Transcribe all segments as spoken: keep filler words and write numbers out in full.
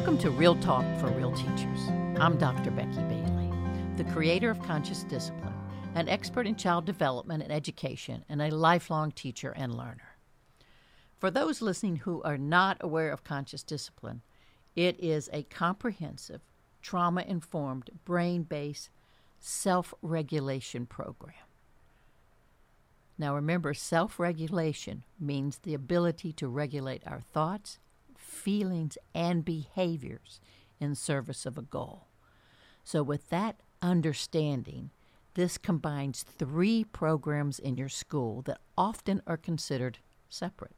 Welcome to Real Talk for Real Teachers. I'm Doctor Becky Bailey, the creator of Conscious Discipline, an expert in child development and education, and a lifelong teacher and learner. For those listening who are not aware of Conscious Discipline, it is a comprehensive, trauma-informed, brain-based self-regulation program. Now remember, self-regulation means the ability to regulate our thoughts, feelings, and behaviors in service of a goal. So with that understanding, this combines three programs in your school that often are considered separate: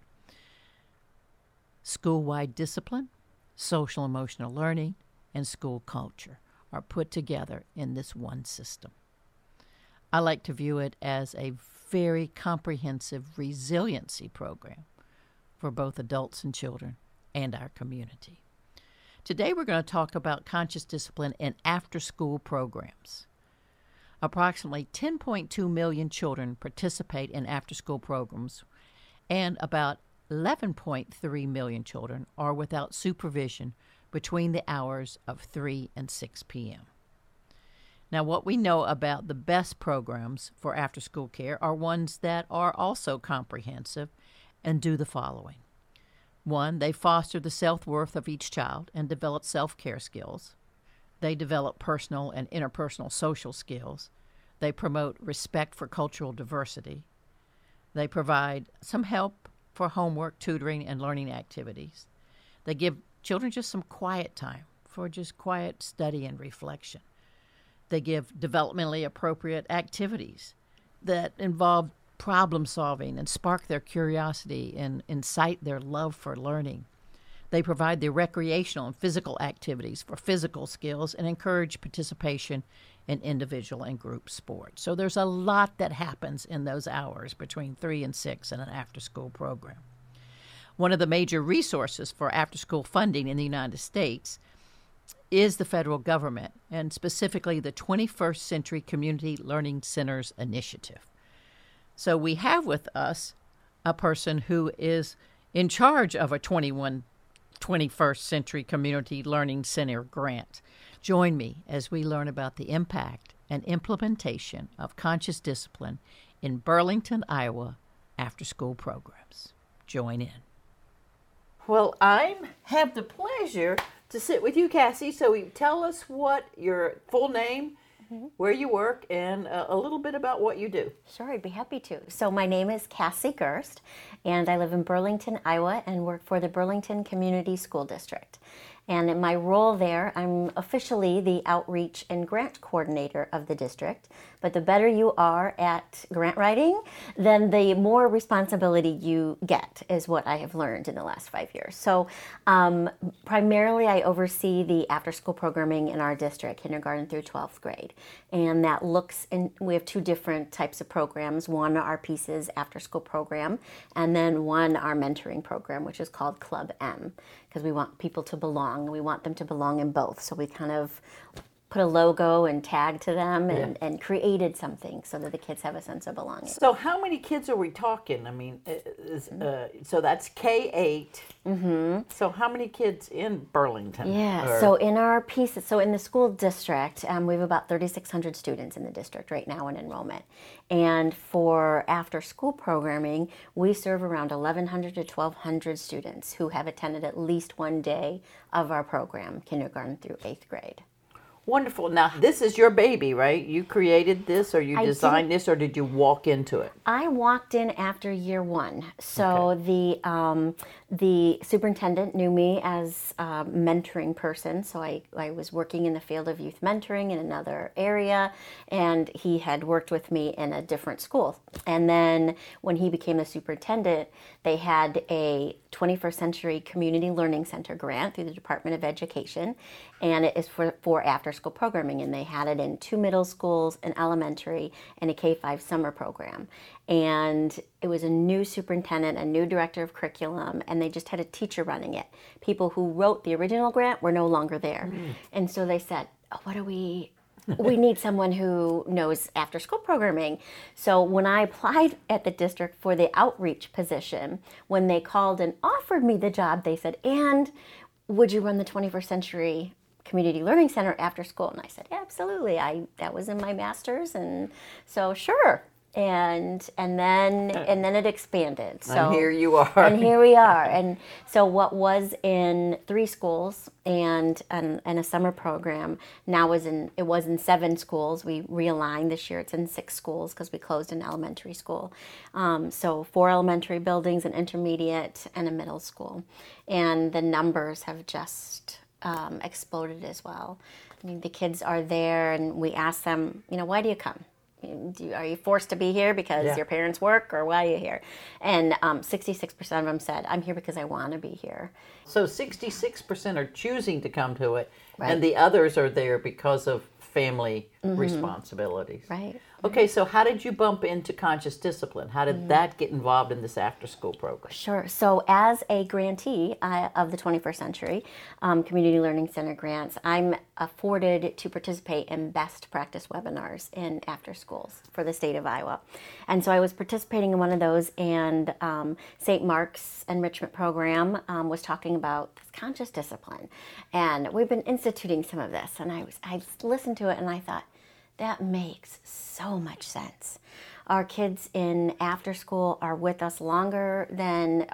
school-wide discipline, social emotional learning, and school culture are put together in this one system. I like to view it as a very comprehensive resiliency program for both adults and children and our community. Today we're going to talk about conscious discipline in after-school programs. Approximately ten point two million children participate in after-school programs, and about eleven point three million children are without supervision between the hours of three and six p.m. Now, what we know about the best programs for after-school care are ones that are also comprehensive and do the following. One, they foster the self-worth of each child and develop self-care skills. They develop personal and interpersonal social skills. They promote respect for cultural diversity. They provide some help for homework, tutoring, and learning activities. They give children just some quiet time for just quiet study and reflection. They give developmentally appropriate activities that involve problem solving and spark their curiosity and incite their love for learning. They provide the recreational and physical activities for physical skills and encourage participation in individual and group sports. So there's a lot that happens in those hours between three and six in an after-school program. One of the major resources for after-school funding in the United States is the federal government, and specifically the twenty-first Century Community Learning Centers Initiative. So we have with us a person who is in charge of a twenty-first Century Community Learning Center grant. Join me as we learn about the impact and implementation of conscious discipline in Burlington, Iowa, after-school programs. Join in. Well, I have the pleasure to sit with you, Cassie. So you tell us what your full name, mm-hmm. where you work, and a little bit about what you do. Sure, I'd be happy to. So my name is Cassie Gerst, and I live in Burlington, Iowa, and work for the Burlington Community School District. And in my role there, I'm officially the outreach and grant coordinator of the district. But the better you are at grant writing, then the more responsibility you get, is what I have learned in the last five years. So um, primarily I oversee the after-school programming in our district, kindergarten through twelfth grade. And that looks, in, we have two different types of programs. One, our PICS after-school program, and then one, our mentoring program, which is called Club M, because we want people to belong. We want them to belong in both. So we kind of put a logo and tag to them and, yeah. and created something so that the kids have a sense of belonging. So how many kids are we talking? I mean, is, uh, so that's K eight. Mm-hmm. So how many kids in Burlington? Yeah, are... so in our PICS, so in the school district, um, we have about thirty-six hundred students in the district right now in enrollment. And for after-school programming, we serve around eleven hundred to twelve hundred students who have attended at least one day of our program, kindergarten through eighth grade. Wonderful. Now, this is your baby, right? You created this, or you designed this, or did you walk into it? I walked in after year one. So okay. the um, the superintendent knew me as a mentoring person. So I, I was working in the field of youth mentoring in another area, and he had worked with me in a different school. And then when he became the superintendent, they had a twenty-first Century Community Learning Center grant through the Department of Education, and it is for, for after-school programming, and they had it in two middle schools, an elementary, and a K through five summer program. And it was a new superintendent, a new director of curriculum, and they just had a teacher running it. People who wrote the original grant were no longer there. Mm. And so they said, oh, what do we... we need someone who knows after-school programming. So when I applied at the district for the outreach position, when they called and offered me the job, they said, and would you run the twenty-first Century Community Learning Center after school? And I said, yeah, absolutely. I that was in my master's, and so sure. And and then and then it expanded. So and here you are. And here we are. And so what was in three schools and and, and a summer program now is in it was in seven schools. We realigned this year. It's in six schools because we closed an elementary school. Um, so four elementary buildings, an intermediate, and a middle school. And the numbers have just um, exploded as well. I mean, the kids are there, and we ask them, you know, why do you come? Do you, are you forced to be here because yeah. your parents work, or why are you here? And um, sixty-six percent of them said, I'm here because I want to be here. So sixty-six percent are choosing to come to it, right. and the others are there because of family mm-hmm. responsibilities. Right. Okay, so how did you bump into Conscious Discipline? How did mm-hmm. that get involved in this after-school program? Sure. So as a grantee uh, of the twenty-first Century um, Community Learning Center grants, I'm afforded to participate in best practice webinars in after-schools for the state of Iowa. And so I was participating in one of those, and um, Saint Mark's Enrichment Program um, was talking about this conscious discipline. And we've been instituting some of this, and I, was, I listened to it, and I thought, that makes so much sense. Our kids in after school are with us longer than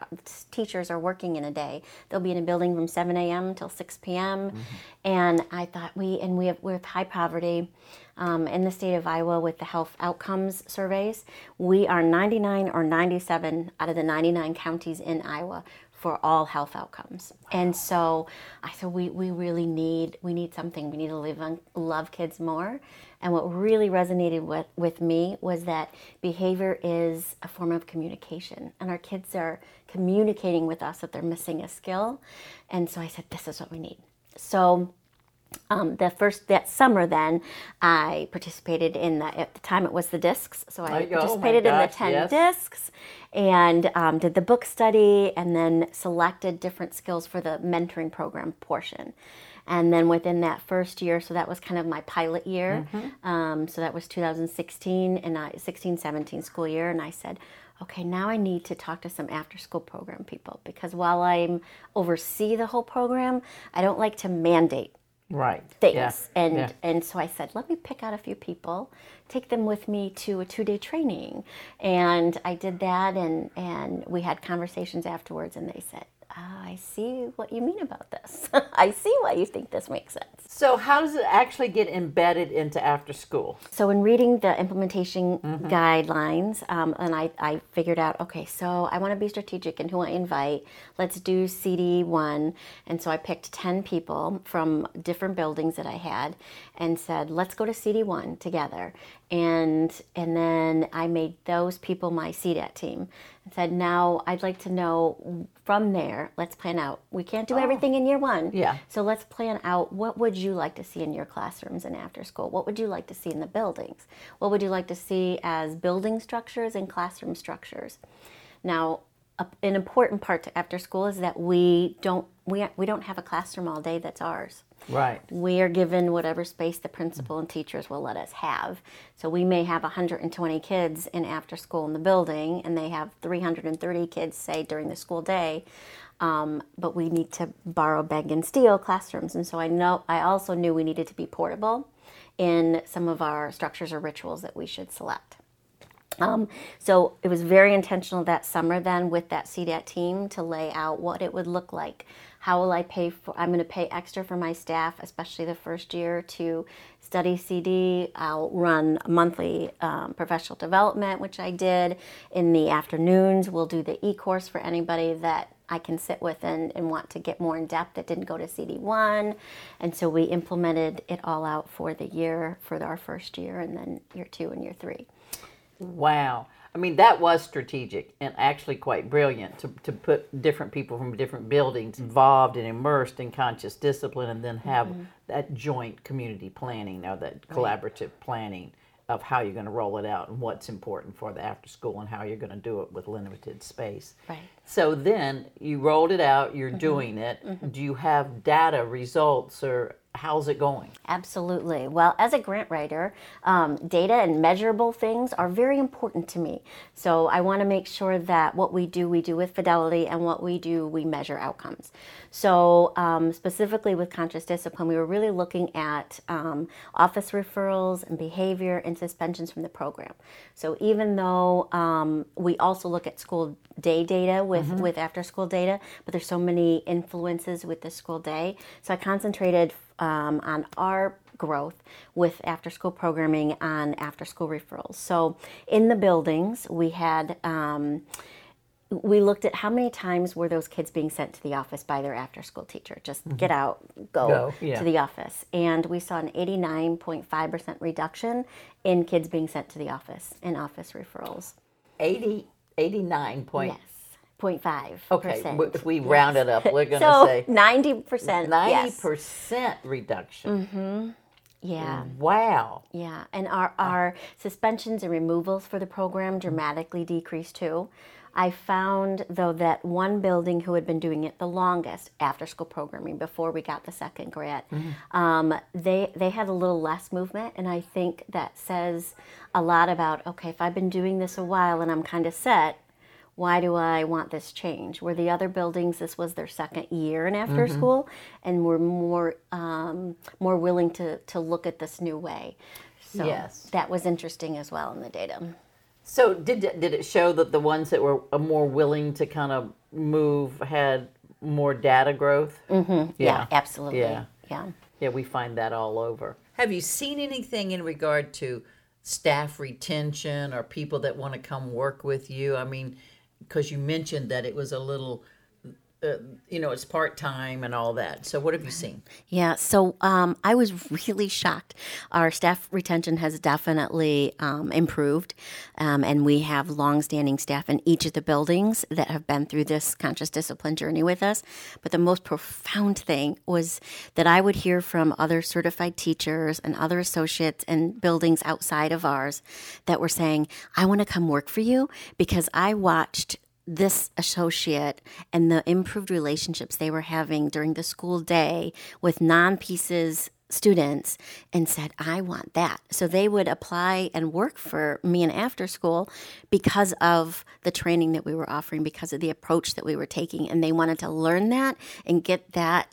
teachers are working in a day. They'll be in a building from seven a.m. till six p.m. Mm-hmm. And I thought we and we have with high poverty um, in the state of Iowa with the health outcomes surveys, we are ninety-nine or ninety-seven out of the ninety-nine counties in Iowa for all health outcomes. Wow. And so I said, we, we really need, we need something. We need to live on, love kids more. And what really resonated with, with me was that behavior is a form of communication, and our kids are communicating with us that they're missing a skill. And so I said, this is what we need. So Um, the first that summer, then I participated in the at the time it was the discs, so I oh, participated oh my gosh, in the ten yes. discs, and um, did the book study, and then selected different skills for the mentoring program portion. And then within that first year, so that was kind of my pilot year. Mm-hmm. Um, so that was two thousand sixteen and I, sixteen seventeen school year, and I said, okay, now I need to talk to some after-school program people, because while I oversee the whole program, I don't like to mandate. Right. Things. Yeah. And yeah. and so I said, let me pick out a few people, take them with me to a two-day training. And I did that, and, and we had conversations afterwards, and they said, oh, I see what you mean about this. I see why you think this makes sense. So how does it actually get embedded into after school? So in reading the implementation mm-hmm. guidelines, um, and I, I figured out, okay, so I want to be strategic in who I invite. Let's do C D one. And so I picked ten people from different buildings that I had and said, let's go to C D one together. And and then I made those people my C D A T team and said, now I'd like to know from there, let's plan out. We can't do oh. everything in year one. Yeah. So let's plan out, what would you like to see in your classrooms and after school? What would you like to see in the buildings? What would you like to see as building structures and classroom structures? Now, a, an important part to after school is that we don't we we don't have a classroom all day that's ours. Right. We are given whatever space the principal and teachers will let us have. So we may have one hundred twenty kids in after school in the building, and they have three hundred thirty kids, say, during the school day. Um, but we need to borrow, beg, and steal classrooms. And so I know I also knew we needed to be portable in some of our structures or rituals that we should select. Um, so it was very intentional that summer then with that C D A T team to lay out what it would look like. How will I pay for, I'm going to pay extra for my staff, especially the first year, to study C D. I'll run monthly um, professional development, which I did. In the afternoons, we'll do the e-course for anybody that I can sit with and, and want to get more in depth that didn't go to C D one. And so we implemented it all out for the year, for our first year, and then year two and year three. Wow. I mean, that was strategic and actually quite brilliant to, to put different people from different buildings involved and immersed in conscious discipline, and then have mm-hmm. that joint community planning or that collaborative right. planning of how you're going to roll it out and what's important for the after school and how you're going to do it with limited space. Right. So then you rolled it out, you're mm-hmm. doing it. Mm-hmm. Do you have data, results, or how's it going? Absolutely. Well, as a grant writer, um, data and measurable things are very important to me. So I want to make sure that what we do, we do with fidelity, and what we do, we measure outcomes. So um, specifically with Conscious Discipline, we were really looking at um, office referrals and behavior and suspensions from the program. So even though um, we also look at school day data with, mm-hmm. with after school data, but there's so many influences with the school day. So I concentrated um, on our growth with after school programming on after school referrals. So in the buildings, we had, um, we looked at how many times were those kids being sent to the office by their after school teacher, just mm-hmm. get out, go, go. Yeah. to the office. And we saw an eighty-nine point five percent reduction in kids being sent to the office in office referrals. eighty, eighty-nine point five. Yes. zero point five percent. Okay, if we round it up, we're going to so say... ninety percent. ninety percent yes. reduction. Mm-hmm. Yeah. Wow. Yeah, and our, our oh. suspensions and removals for the program dramatically decreased too. I found, though, that one building who had been doing it the longest, after-school programming, before we got the second grant, mm-hmm. um, they they had a little less movement, and I think that says a lot about, okay, if I've been doing this a while and I'm kind of set, why do I want this change? Where the other buildings, this was their second year in after mm-hmm. school, and were more um, more willing to, to look at this new way. So yes. that was interesting as well in the data. So did did it show that the ones that were more willing to kind of move had more data growth? Mm-hmm. Yeah. yeah, absolutely. Yeah. yeah, yeah, we find that all over. Have you seen anything in regard to staff retention or people that want to come work with you? I mean, because you mentioned that it was a little, uh, you know, it's part-time and all that. So what have you seen? Yeah, so um, I was really shocked. Our staff retention has definitely um, improved, um, and we have longstanding staff in each of the buildings that have been through this Conscious Discipline journey with us. But the most profound thing was that I would hear from other certified teachers and other associates in buildings outside of ours that were saying, I want to come work for you because I watched this associate and the improved relationships they were having during the school day with non-pieces students and said, I want that. So they would apply and work for me in after school because of the training that we were offering, because of the approach that we were taking. And they wanted to learn that and get that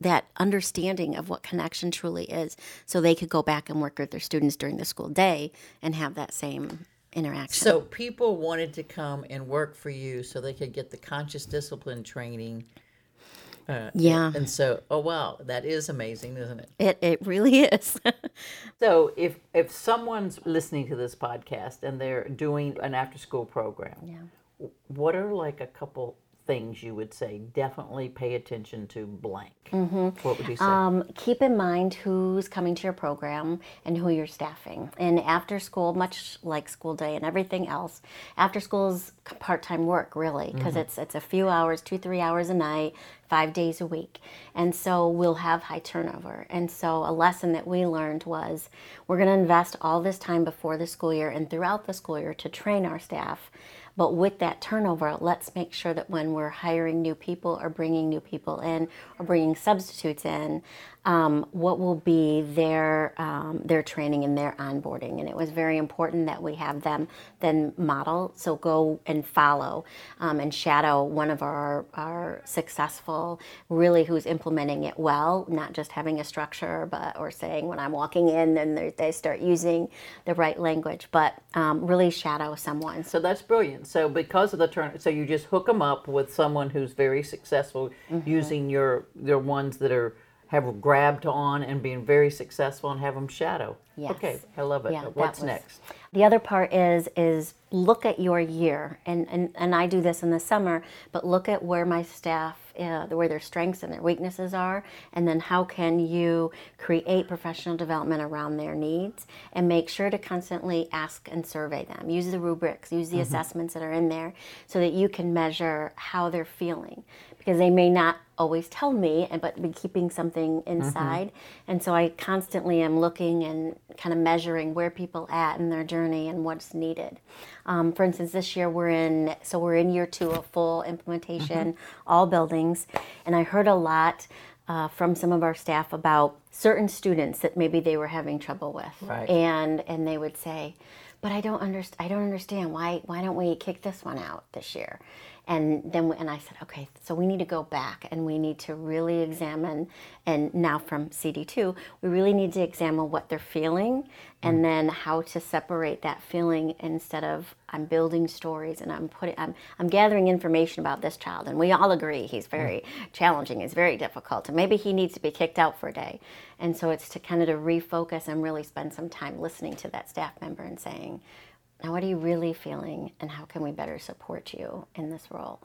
that understanding of what connection truly is so they could go back and work with their students during the school day and have that same interaction. So people wanted to come and work for you so they could get the Conscious Discipline training. Uh, yeah. And so, oh, wow, that is amazing, isn't it? It it really is. So if, if someone's listening to this podcast and they're doing an after-school program, yeah. what are like a couple things you would say definitely pay attention to blank? Mm-hmm. What would you say? Um, keep in mind who's coming to your program and who you're staffing. And after school, much like school day and everything else, after school is part-time work, really, because mm-hmm. it's it's a few hours, two, three hours a night, five days a week. And so we'll have high turnover. And so a lesson that we learned was we're going to invest all this time before the school year and throughout the school year to train our staff. But with that turnover, let's make sure that when we're hiring new people or bringing new people in or bringing substitutes in, um, what will be their um, their training and their onboarding. And it was very important that we have them then model, so go and follow um, and shadow one of our, our successful, really who's implementing it well, not just having a structure but or saying when I'm walking in, then they start using the right language, but um, really shadow someone. So that's brilliant. So because of the turn, so you just hook them up with someone who's very successful mm-hmm. using your your ones that are have grabbed on and being very successful and have them shadow. Yes. Okay, I love it. Yeah, What's was, next? The other part is is look at your year, and, and, and I do this in the summer, but look at where my staff, uh, where their strengths and their weaknesses are, and then how can you create professional development around their needs, and make sure to constantly ask and survey them. Use the rubrics, use the mm-hmm. assessments that are in there so that you can measure how they're feeling, because they may not always tell me, but be keeping something inside. Mm-hmm. And so I constantly am looking and kind of measuring where people at in their journey and what's needed. Um, for instance, this year we're in, so we're in year two of full implementation, mm-hmm. all buildings, and I heard a lot uh, from some of our staff about certain students that maybe they were having trouble with. Right. And and they would say, but I don't underst- I don't understand why why don't we kick this one out this year? And then we, and I said, okay, so we need to go back and we need to really examine, and now from C D two, we really need to examine what they're feeling and mm. then how to separate that feeling instead of I'm building stories and I'm putting, I'm, I'm gathering information about this child. And we all agree he's very mm. challenging, he's very difficult, and maybe he needs to be kicked out for a day. And so it's to kind of to refocus and really spend some time listening to that staff member and saying, now, what are you really feeling, and how can we better support you in this role?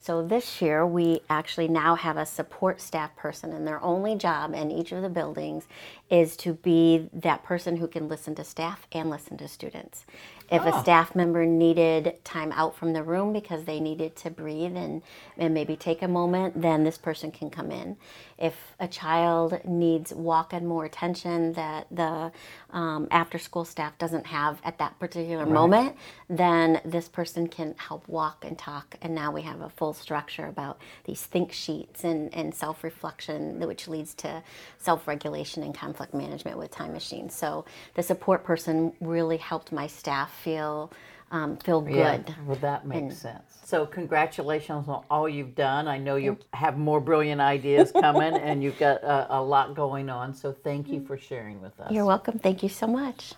So this year, we actually now have a support staff person, and their only job in each of the buildings is to be that person who can listen to staff and listen to students. If oh. a staff member needed time out from the room because they needed to breathe and, and maybe take a moment, then this person can come in. If a child needs walk and more attention that the um, after-school staff doesn't have at that particular right. moment, then this person can help walk and talk. And now we have a full structure about these think sheets and, and self-reflection, which leads to self-regulation and conflict management with time machines. So the support person really helped my staff feel um, feel good. Yeah, well, that makes and, sense. So congratulations on all you've done. I know you have more brilliant ideas coming, and you've got a, a lot going on. So thank you for sharing with us. You're welcome. Thank you so much.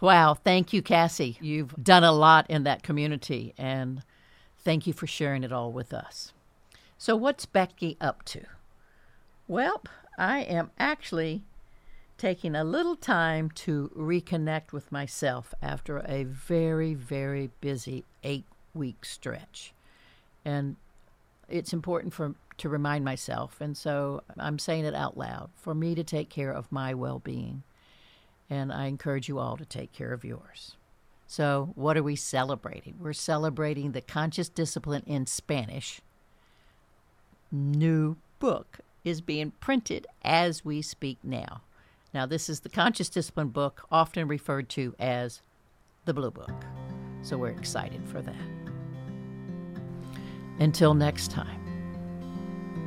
Wow. Thank you, Cassie. You've done a lot in that community, and thank you for sharing it all with us. So what's Becky up to? Well, I am actually taking a little time to reconnect with myself after a very, very busy eight-week stretch. And it's important for to remind myself, and so I'm saying it out loud, for me to take care of my well-being. And I encourage you all to take care of yours. So what are we celebrating? We're celebrating the Conscious Discipline in Spanish. New book is being printed as we speak now. Now, this is the Conscious Discipline book, often referred to as the Blue Book. So we're excited for that. Until next time,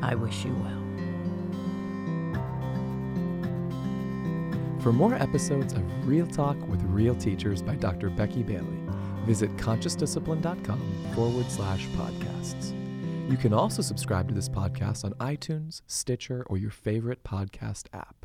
I wish you well. For more episodes of Real Talk with Real Teachers by Doctor Becky Bailey, visit conscious discipline dot com forward slash podcasts. You can also subscribe to this podcast on iTunes, Stitcher, or your favorite podcast app.